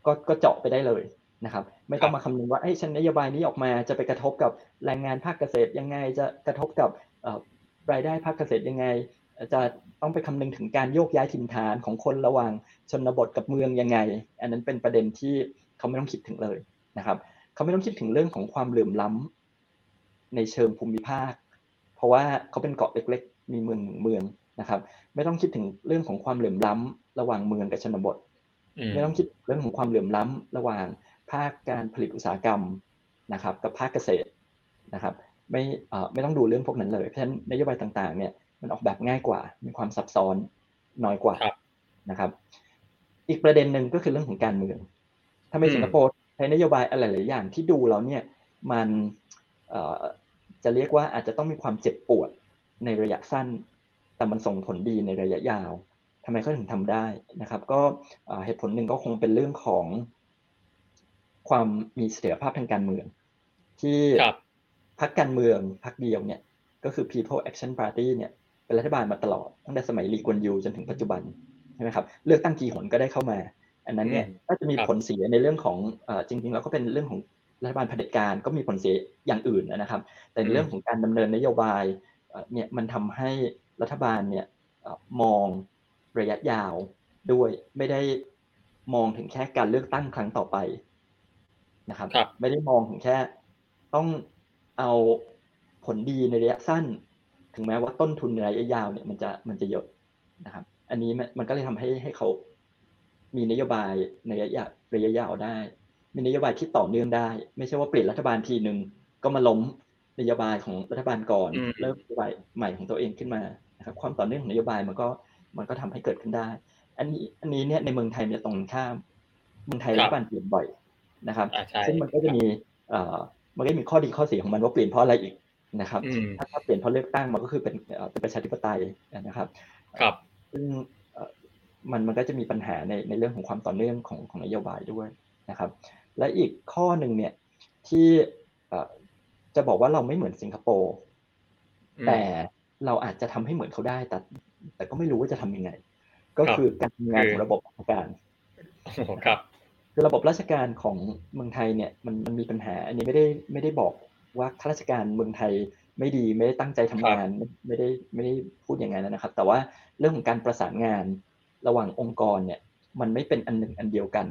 ก็ก็เจาะไปได้เลยนะครับไม่ต้องมาคำนึงว่าเอ้ยฉันนโยบายนี้ออกมาจะไปกระทบกับแรงงานภาคเกษตรยังไงจะกระทบกับรายได้ภาคเกษตรยังไงจะต้องไปคำนึงถึงการโยกย้ายถิ่นฐานของคนระหว่างชนบทกับเมืองยังไงอันนั้นเป็นประเด็นที่เขาไม่ต้องคิดถึงเลยนะครับเขาไม่ต้องคิดถึงเรื่องของความเหลื่อมล้ำในเชิงภูมิภาคเพราะว่าเขาเป็นเกาะเล็กๆมีเมืองหนึ่งเมืองนะครับไม่ต้องคิดถึงเรื่องของความเหลื่อมล้ำระหว่างเมืองกับชนบทไม่ต้องคิดเรื่องของความเหลื่อมล้ำระหว่างภาคการผลิตอุตสาหกรรมนะครับกับภาคเกษตรนะครับไม่เอ่อไม่ต้องดูเรื่องพวกนั้นเลยเพราะฉะนั้นนโยบายต่างๆเนี่ยมันออกแบบง่ายกว่ามีความซับซ้อนน้อยกว่านะครับอีกประเด็นหนึ่งก็คือเรื่องของการเมืองถ้าไม่สิงคโปร์ใช้นโยบายอะไรหลายอย่างที่ดูแล้วเนี่ยมันเอ่อจะเรียกว่าอาจจะต้องมีความเจ็บปวดในระยะสั้นแต่มันส่งผลดีในระยะยาวทำไมเขาถึงทำได้นะครับก็เหตุผลหนึ่งก็คงเป็นเรื่องของความมีเสถียรภาพทางการเมืองที่พรรคการเมืองพรรคเดียวเนี่ยก็คือ People Action Party เนี่ยเป็นรัฐบาลมาตลอดตั้งแต่สมัยลีกวนยูจนถึงปัจจุบันใช่ไหมครับเลือกตั้งกี่หนก็ได้เข้ามาอันนั้นเนี่ยก็จะมีผลเสียในเรื่องของจริงๆแล้วก็เป็นเรื่องของรัฐบาลเผด็จการก็มีผลเสียอย่างอื่นนะครับแต่ในเรื่องของการดำเนินนโยบายเนี่ยมันทำให้รัฐบาลเนี่ยมองระยะยาวด้วยไม่ได้มองถึงแค่การเลือกตั้งครั้งต่อไปนะครับไม่ได้มองถึงแค่ต้องเอาผลดีในระยะสั้นถึงแม้ว่าต้นทุนในระยะยาวเนี่ยมันจะมันจะเยอะนะครับอันนี้มันก็เลยทำให้ให้เขามีนโยบายในระยะระยะยาวได้มีนโยบายที่ต่อเนื่องได้ไม่ใช่ว่าเปลี่ยนรัฐบาลทีนึงก็มาล้มนโยบายของรัฐบาลก่อนเริ่มนโยบายใหม่ของตัวเองขึ้นมานะครับความต่อเนื่องของนโยบายมันก็มันก็ทำให้เกิดขึ้นได้อันนี้อันนี้เนี่ยในเมืองไทยเนี่ยตรงข้ามเมืองไทยรัฐบาลเปลี่ยนบ่อยนะครับซึ่งมันก็จะมีเอ่อมันก็มีข้อดีข้อเสียของมันว่าเปลี่ยนเพราะอะไรอีกนะครับถ้าเปลี่ยนเพราะเลือกตั้งมันก็คือเป็นเป็นประชาธิปไตยนะครับครับซึ่งมันมันก็จะมีปัญหาในในเรื่องของความต่อเนื่องของของนโยบายด้วยนะครับและอีกข้อนึงเนี่ยที่จะบอกว่าเราไม่เหมือนสิงคโปร์แต่เราอาจจะทำให้เหมือนเขาได้แต่แต่ก็ไม่รู้ว่าจะทำยังไงก็คือการทำงานของระบบราชการครับคือระบบราชการของเมืองไทยเนี่ยมันมันมีปัญหาอันนี้ไม่ได้ไม่ได้บอกว่าข้าราชการเมืองไทยไม่ดีไม่ได้ตั้งใจทำงานไม่ได้ไม่ได้พูดอย่างนั้นนะครับแต่ว่าเรื่องของการประสานงานระหว่างองค์กรเนี่ยมันไม่เป็นอันหนึ่งอันเดียวกัน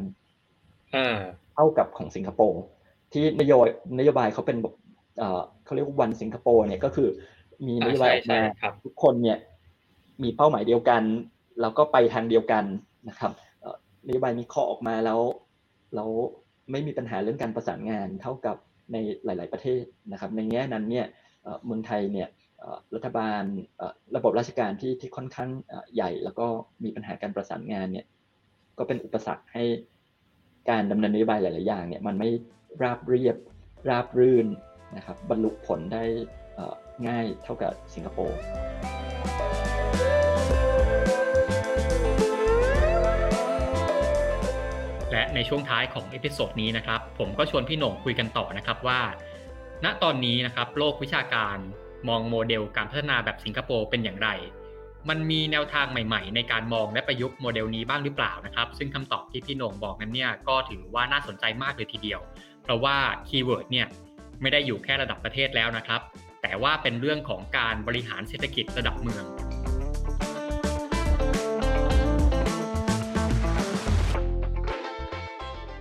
เท่ากับของสิงคโปร์ที่นโยบายนโยบายเขาเป็นเขาเรียกว่าวันสิงคโปร์เนี่ยก็คือมีนโยบายออกมาทุกคนเนี่ยมีเป้าหมายเดียวกันแล้วก็ไปทางเดียวกันนะครับนโยบายมีข้อออกมาแล้วแล้วไม่มีปัญหาเรื่องการประสานงานเท่ากับในหลายๆประเทศนะครับในแง่นั้นเนี่ยเมืองไทยเนี่ยรัฐบาลระบบราชการที่ที่ค่อนข้างใหญ่แล้วก็มีปัญหาการประสานงานเนี่ยก็เป็นอุปสรรคให้การดำเนินนโยบายหลายๆอย่างเนี่ยมันไม่ราบเรียบราบรื่นนะครับบรรลุผลได้ง่ายเท่ากับสิงคโปร์และในช่วงท้ายของเอพิโซดนี้นะครับผมก็ชวนพี่โหน่งคุยกันต่อนะครับว่าณตอนนี้นะครับโลกวิชาการมองโมเดลการพัฒนาแบบสิงคโปร์เป็นอย่างไรมันมีแนวทางใหม่ๆในการมองและประยุกต์โมเดลนี้บ้างหรือเปล่านะครับซึ่งคำตอบที่พี่โหน่งบอกนั้นเนี่ยก็ถือว่าน่าสนใจมากเลยทีเดียวเพราะว่าคีย์เวิร์ดเนี่ยไม่ได้อยู่แค่ระดับประเทศแล้วนะครับแต่ว่าเป็นเรื่องของการบริหารเศรษฐกิจระดับเมือง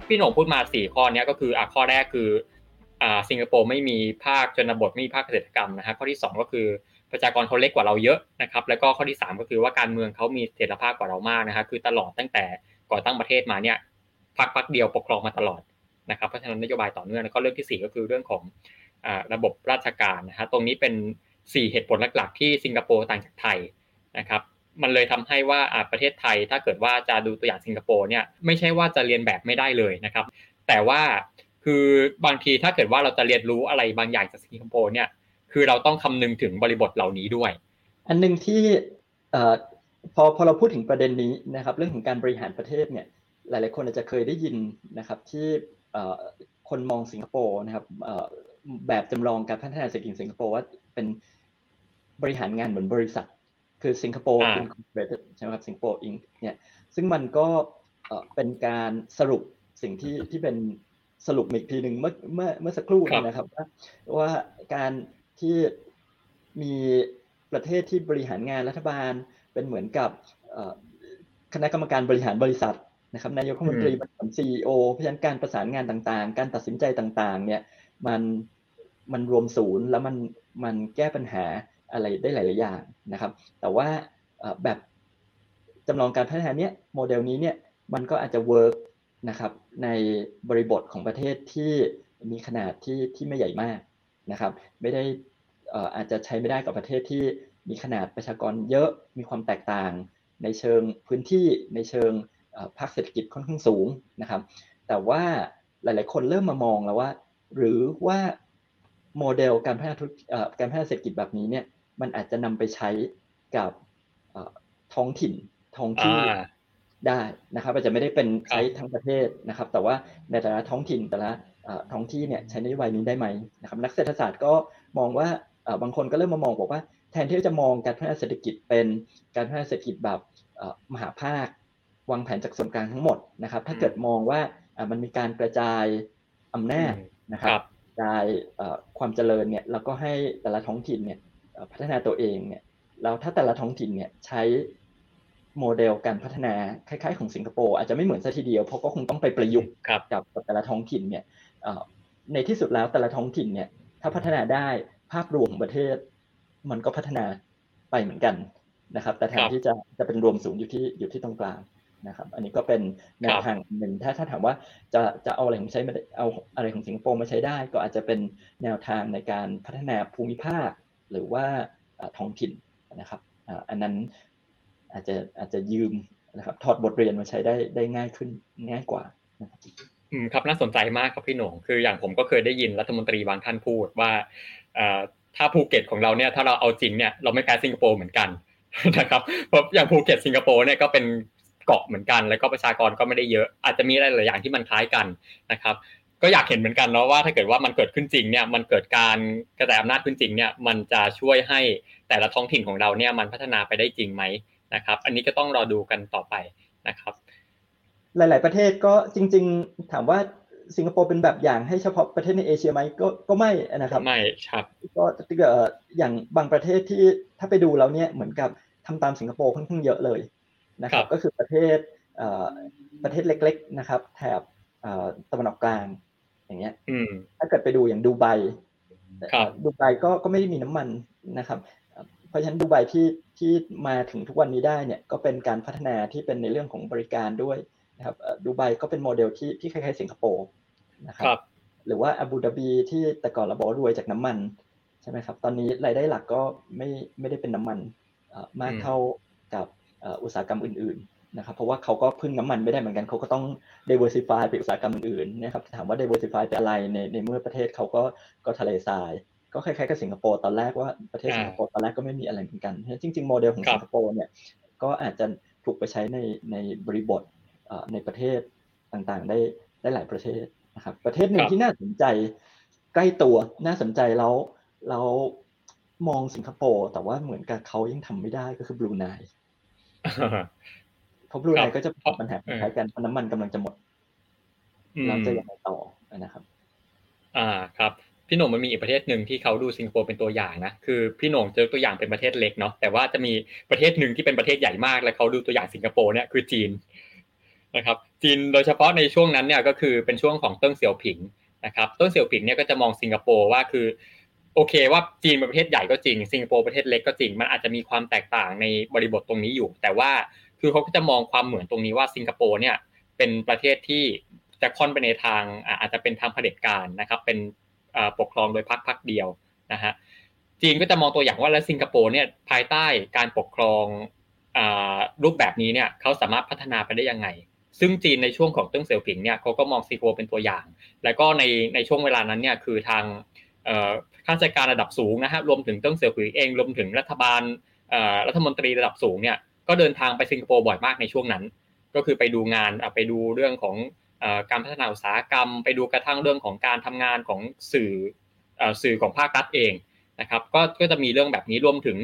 พี่โหน่งพูดมาสี่ข้อเนี้ยก็คืออ่ะข้อแรกคืออ่าสิงคโปร์ไม่มีภาคชนบทไม่มีภาคเกษตรกรรมนะฮะข้อที่สองก็คือประชากรเขาเล็กกว่าเราเยอะนะครับแล้วก็ข้อที่สามก็คือว่าการเมืองเขามีเสถียรภาพกว่าเรามากนะฮะคือตลอดตั้งแต่ก่อตั้งประเทศมาเนี่ยพรรคพรรคเดียวปกครองมาตลอดนะครับเพราะฉะนั้นนโยบายต่อเนื่องแล้วก็เรื่องที่สี่ก็คือเรื่องของ ระบบราชการนะฮะตรงนี้เป็นสี่เหตุผลหลักๆที่สิงคโปร์ต่างจากไทยนะครับมันเลยทำให้ว่าประเทศไทยถ้าเกิดว่าจะดูตัวอย่างสิงคโปร์เนี่ยไม่ใช่ว่าจะเรียนแบบไม่ได้เลยนะครับแต่ว่าคือบางทีถ้าเกิดว่าเราจะเรียนรู้อะไรบางอย่างจากสิงคโปร์เนี่ยคือเราต้องคำนึงถึงบริบทเหล่านี้ด้วยอันนึงที่เอ่อพอพอเราพูดถึงประเด็นนี้นะครับเรื่องของการบริหารประเทศเนี่ยหลายๆคนอาจจะเคยได้ยินนะครับที่เอ่อคนมองสิงคโปร์นะครับเอ่อแบบจำลองการพัฒนาเศรษฐกิจสิงคโปร์ว่าเป็นบริหารงานเหมือนบริษัทคือสิงคโปร์อินคอร์ปอเรชั่นใช่ไหมครับสิงคโปร์อิงเนี่ยซึ่งมันก็เอ่อเป็นการสรุปสิ่งที่ที่เป็นสรุปอีกทีนึงเมื่อเมื่อเมื่อสักครู่นะครับว่าว่าการที่มีประเทศที่บริหารงานรัฐบาลเป็นเหมือนกับคณะกรรมการบริหารบริษัทนะครับนายกรัฐมนตรีเป็น ซี อี โอ เพราะฉะนั้นการประสานงานต่างๆการตัดสินใจต่างๆเนี่ยมันมันรวมศูนย์แล้วมันมันแก้ปัญหาอะไรได้หลายๆอย่างนะครับแต่ว่าแบบจำลองการพัฒนาเนี้ยโมเดลนี้เนี่ยมันก็อาจจะเวิร์กนะครับในบริบทของประเทศที่มีขนาดที่ที่ไม่ใหญ่มากนะครับไม่ได้อาจจะใช้ไม่ได้กับประเทศที่มีขนาดประชากรเยอะมีความแตกต่างในเชิงพื้นที่ในเชิงภาคเศรษฐกิจค่อนข้างสูงนะครับแต่ว่าหลายๆคนเริ่มมามองแล้วว่าหรือว่าโมเดลการพัฒนาธุรกิจการพัฒนาเศรษฐกิจแบบนี้เนี่ยมันอาจจะนำไปใช้กับท้องถิ่นท้องที่ได้นะครับอาจจะไม่ได้เป็นใช้ทั้งประเทศนะครับแต่ว่าในแต่ละท้องถิ่นแต่ละท้องที่เนี่ยใช้นโยบายนี้ได้ไหมนะครับนักเศรษฐศาสตร์ก็มองว่าบางคนก็เริ่มมามองบอกว่าแทนที่จะมองการพัฒนาเศรษฐกิจเป็นการพัฒนาเศรษฐกิจแบบมหาภาควางแผนจากส่วนกลางทั้งหมดนะครับถ้าเกิดมองว่ามันมีการกระจายอำนาจนะครับกระจายความเจริญเนี่ยแล้วก็ให้แต่ละท้องถิ่นเนี่ยพัฒนาตัวเองเนี่ยแล้วถ้าแต่ละท้องถิ่นเนี่ยใช้โมเดลการพัฒนาคล้ายๆของสิงคโปร์อาจจะไม่เหมือนซะทีเดียวเพราะก็คงต้องไปประยุกต์กับแต่ละท้องถิ่นเนี่ยในที่สุดแล้วแต่ละท้องถิ่นเนี่ยถ้าพัฒนาได้ภาพรวมของประเทศมันก็พัฒนาไปเหมือนกันนะครับแต่แทนที่จะจะเป็นรวมศูนย์อยู่ที่อยู่ที่ตรงกลางนะครับอันนี้ก็เป็นแนวทางหนึ่งถ้าถ้าถามว่าจะจะเอาอะไรของใช้เอาอะไรของสิงคโปร์มาใช้ได้ก็อาจจะเป็นแนวทางในการพัฒนาภูมิภาคหรือว่าท้องถิ่นนะครับอันนั้นอาจจะอาจจะยืมนะครับถอดบทเรียนมาใช้ได้ได้ง่ายขึ้นง่ายกว่านะครับอืมครับน่าสนใจมากครับพี่หนงคืออย่างผมก็เคยได้ยินรัฐมนตรีบางท่านพูดว่าเอ่อถ้าภูเก็ตของเราเนี่ยถ้าเราเอาจริงเนี่ยเราไม่แพ้สิงคโปร์เหมือนกันนะครับเพราะอย่างภูเก็ตสิงคโปร์เนี่ยก็เป็นเกาะเหมือนกันแล้วก็ประชากรก็ไม่ได้เยอะอาจจะมีหลายๆอย่างที่มันคล้ายกันนะครับก็อยากเห็นเหมือนกันเนาะว่าถ้าเกิดว่ามันเกิดขึ้นจริงเนี่ยมันเกิดการกระจายอำนาจขึ้นจริงเนี่ยมันจะช่วยให้แต่ละท้องถิ่นของเราเนี่ยมันพัฒนาไปได้จริงไหมนะครับอันนี้ก็ต้องรอดูกันต่อไปนะครับหลายๆประเทศก็จริงๆถามว่าสิงคโปร์เป็นแบบอย่างให้เฉพาะประเทศในเอเชียไหมก็ก็ไม่นะครับไม่ครับก็อย่างบางประเทศที่ถ้าไปดูแล้วเนี่ยเหมือนกับทำตามสิงคโปร์ค่อนข้างเยอะเลยนะครับก็คือประเทศเอ่อประเทศเล็กๆนะครับแถบเอ่อตะวันออกกลางอย่างเงี้ยอืมถ้าเกิดไปดูอย่างดูไบครับดูไบก็ก็ไม่ได้มีน้ำมันนะครับเพราะฉะนั้นดูไบที่ที่มาถึงทุกวันนี้ได้เนี่ยก็เป็นการพัฒนาที่เป็นในเรื่องของบริการด้วยนะครับดูไบก็เป็นโมเดลที่ที่คล้ายๆสิงคโปร์นะครับหรือว่าอาบูดาบีที่แต่ก่อนเราบอกว่ารวยจากน้ำมันใช่ไหมครับตอนนี้รายได้หลักก็ไม่ไม่ได้เป็นน้ำมันมากเท่ากับอุตสาหกรรมอื่นๆนะครับเพราะว่าเขาก็พึ่งน้ำมันไม่ได้เหมือนกันเขาก็ต้อง diversify ไปอุตสาหกรรมอื่นๆนะครับถามว่า diversify ไปอะไรในในเมื่อประเทศเขาก็ก็ทะเลทรายก็คล้ายๆกับสิงคโปร์ตอนแรกว่าประเทศสิงคโปร์ตอนแรกก็ไม่มีอะไรเหมือนกันจริงๆโมเดลของสิงคโปร์เนี่ยก็อาจจะถูกไปใช้ในในบริบทในประเทศต่างๆได้ได้หลายประเทศนะครับประเทศหนึ่งที่น่าสนใจใกล้ตัวน่าสนใจแล้วเรามองสิงคโปร์แต่ว่าเหมือนกับเขายังทำไม่ได้ก็คือบรูไนเพราะบรูไนก็จะพบปัญหาคล้ายกันเพราะน้ำมันกำลังจะหมดเราจะยังไงต่อนะครับอ่าครับพี่หน่งมันมีอีกประเทศหนึ่งที่เขาดูสิงคโปร์เป็นตัวอย่างนะคือพี่หน่งเจอตัวอย่างเป็นประเทศเล็กเนาะแต่ว่าจะมีประเทศหนึ่งที่เป็นประเทศใหญ่มากและเขาดูตัวอย่างสิงคโปร์เนี่ยคือจีนนะครับจีนโดยเฉพาะในช่วงนั้นเนี่ยก็คือเป็นช่วงของเติ้งเสี่ยวผิงนะครับเติ้งเสี่ยวผิงเนี่ยก็จะมองสิงคโปร์ว่าคือโอเคว่าจีนเป็นประเทศใหญ่ก็จริงสิงคโปร์ประเทศเล็กก็จริงมันอาจจะมีความแตกต่างในบริบทตรงนี้อยู่แต่ว่าคือเขาก็จะมองความเหมือนตรงนี้ว่าสิงคโปร์เนี่ยเป็นประเทศที่จะค่อนไปในทางอาจจะเป็นทางเผด็จการนะครับเป็น ปกครองโดยพรรคพรรคเดียวนะฮะจีนก็จะมองตัวอย่างว่าแล้วสิงคโปร์เนี่ยภายใต้การปกครองรูปแบบนี้เนี่ยเขาสามารถพัฒนาไปได้ยังไงซึ่งจีนในช่วงของเติ้งเสี่ยวผิงเนี่ยเขาก็มองสิงคโปร์เป็นตัวอย่างแล้วก็ในในช่วงเวลานั้นเนี่ยคือทางข้าราชการระดับสูงนะฮะรวมถึงเติ้งเสี่ยวผิงเองรวมถึงรัฐบาลรัฐมนตรีระดับสูงเนี่ยก็เดินทางไปสิงคโปร์บ่อยมากในช่วงนั้นก็คือไปดูงานไปดูเรื่องของการพัฒนาอุตสาหกรรมไปดูกระทั่งเรื่องของการทำงานของสื่อสื่อของภาครัฐเองนะครับก็ก็จะมีเรื่องแบบนี้รวมถึง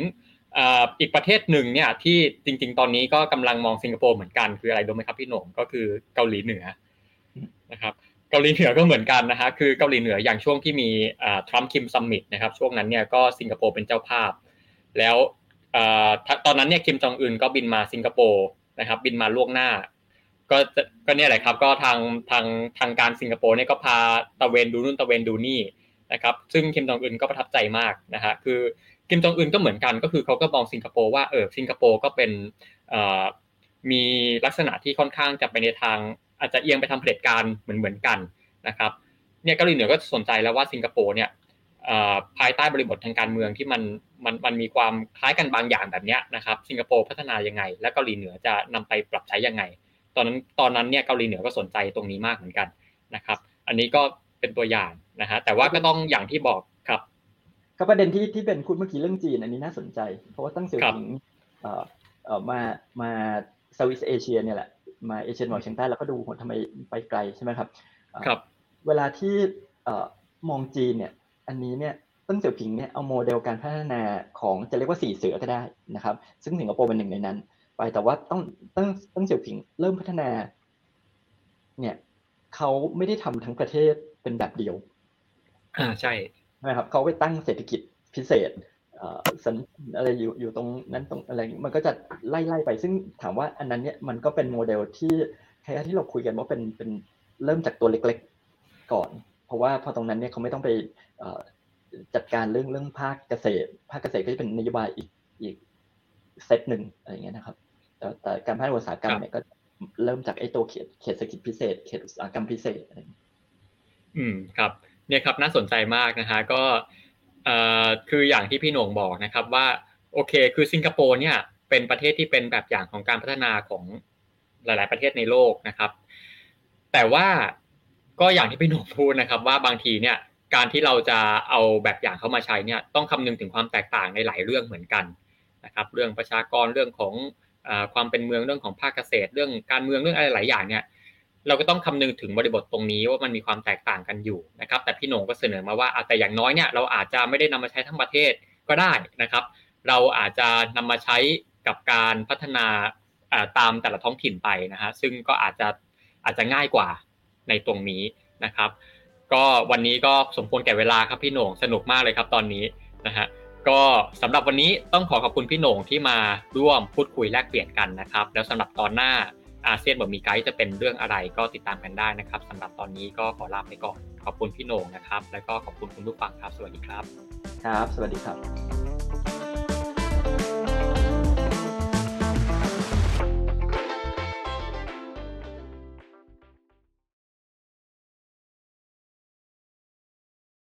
อีกประเทศหนึ่งเนี่ยที่จริงๆตอนนี้ก็กำลังมองสิงคโปร์เหมือนกันคืออะไรรู้ไหมครับพี่หนุ่มก็คือเกาหลีเหนือนะครับเกาหลีเหนือก็เหมือนกันนะฮะคือเกาหลีเหนืออย่างช่วงที่มีทรัมป์คิมซัมมิตนะครับช่วงนั้นเนี่ยก็สิงคโปร์เป็นเจ้าภาพแล้วตอนนั้นเนี่ยคิมจองอึนก็บินมาสิงคโปร์นะครับบินมาล่วงหน้าก็ก็เนี่ยแหละครับก็ทางทางทางการสิงคโปร์เนี่ยก็พาตะเวนดูนู่นตะเวนดูนี่นะครับซึ่งคิมจองอึนก็ประทับใจมากนะฮะคือคิมจองอึนก็เหมือนกันก็คือเขาก็มองสิงคโปร์ว่าเออสิงคโปร์ก็เป็นมีลักษณะที่ค่อนข้างจะไปในทางอาจจะเอียงไปทางเผด็จการเหมือนเหมือนกันนะครับเนี่ยเกาหลีเหนือก็สนใจแล้วว่าสิงคโปร์เนี่ยภายใต้บริบททางการเมืองที่มันมันมันมีความคล้ายกันบางอย่างแบบเนี้ยนะครับสิงคโปร์พัฒนายังไงและเกาหลีเหนือจะนำไปปรับใช้ยังไงตอนนั้นตอนนั้นเนี่ยเกาหลีเหนือก็สนใจตรงนี้มากเหมือนกันนะครับอันนี้ก็เป็นตัวอย่างนะฮะแต่ว่าก็ต้องอย่างที่บอกครับก็ประเด็นที่ที่เป็นพูดเมื่อกี้เรื่องจีนอันนี้น่าสนใจเพราะว่าตั้งเสี่ยวผิงเอ่อเอ่อมามาเซาท์อีสต์เอเชียเนี่ยแหละมาเอเชียตะวันออกเฉียงใต้แล้วก็ดูโหทำไมไปไกลใช่มั้ยครับครับเวลาที่เอ่อมองจีนเนี่ยอันนี้เนี่ยตั้งเสี่ยวผิงเนี่ยเอาโมเดลการพัฒนาของจะเรียกว่าสี่เสือก็ได้นะครับซึ่งสิงคโปร์เป็นหนึ่งในนั้นไปแต่ว่าต้องตั้งตั้งเสี่ยวผิงเริ่มพัฒนาเนี่ยเขาไม่ได้ทำทั้งประเทศเป็นแบบเดียวอ่าใช่นะครับเขาไปตั้งเศรษฐกิจพิเศษเอ่อสันอะไรอยู่อยู่ตรงนั้นตรงอะไรมันก็จะไล่ๆไปซึ่งถามว่าอันนั้นเนี่ยมันก็เป็นโมเดลที่ใครที่เราคุยกันว่าเป็นเป็นเริ่มจากตัวเล็กๆก่อนเพราะว่าพอตรงนั้นเนี่ยเขาไม่ต้องไปจัดการเรื่องเรื่องภาคเกษตรภาคเกษตรก็จะเป็นนโยบายอีกอีกเซตหนึ่งอะไรอย่างเงี้ยนะครับแต่แต่การพัฒนาอุตสาหกรรมเนี่ยก็เริ่มจากไอ้ตัวเขตเขตเศรษฐกิจพิเศษเขตอุตสาหกรรมพิเศษอะไรอย่างเงี้ยอืมครับเนี่ยครับน่าสนใจมากนะฮะก็เอ่อคืออย่างที่พี่หน่งบอกนะครับว่าโอเคคือสิงคโปร์เนี่ยเป็นประเทศที่เป็นแบบอย่างของการพัฒนาของหลายๆประเทศในโลกนะครับแต่ว่าก็อย่างที่พี่หน่งพูดนะครับว่าบางทีเนี่ยการที่เราจะเอาแบบอย่างเข้ามาใช้เนี่ยต้องคำนึงถึงความแตกต่างในหลายเรื่องเหมือนกันนะครับเรื่องประชากรเรื่องของความเป็นเมืองเรื่องของภาคเกษตรเรื่องการเมืองเรื่องอะไรหลายอย่างเนี่ยเราก็ต้องคำนึงถึงบริบทตรงนี้ว่ามันมีความแตกต่างกันอยู่นะครับแต่พี่หน่งก็เสนอมาว่าแต่อย่างน้อยเนี่ยเราอาจจะไม่ได้นำมาใช้ทั้งประเทศก็ได้นะครับเราอาจจะนำมาใช้กับการพัฒนาตามแต่ละท้องถิ่นไปนะฮะซึ่งก็อาจจะอาจจะง่ายกว่าในตรงนี้นะครับก็วันนี้ก็สมควรแก่เวลาครับพี่โหน่งสนุกมากเลยครับตอนนี้นะฮะก็สำหรับวันนี้ต้องขอขอบคุณพี่โหน่งที่มาร่วมพูดคุยแลกเปลี่ยนกันนะครับแล้วสำหรับตอนหน้าอาเซียนแบบมีไกด์จะเป็นเรื่องอะไรก็ติดตามกันได้นะครับสำหรับตอนนี้ก็ขอลาไปก่อนขอบคุณพี่โหน่งนะครับแล้วก็ขอบคุณคุณผู้ฟังครับสวัสดีครับครับสวัสดีครับ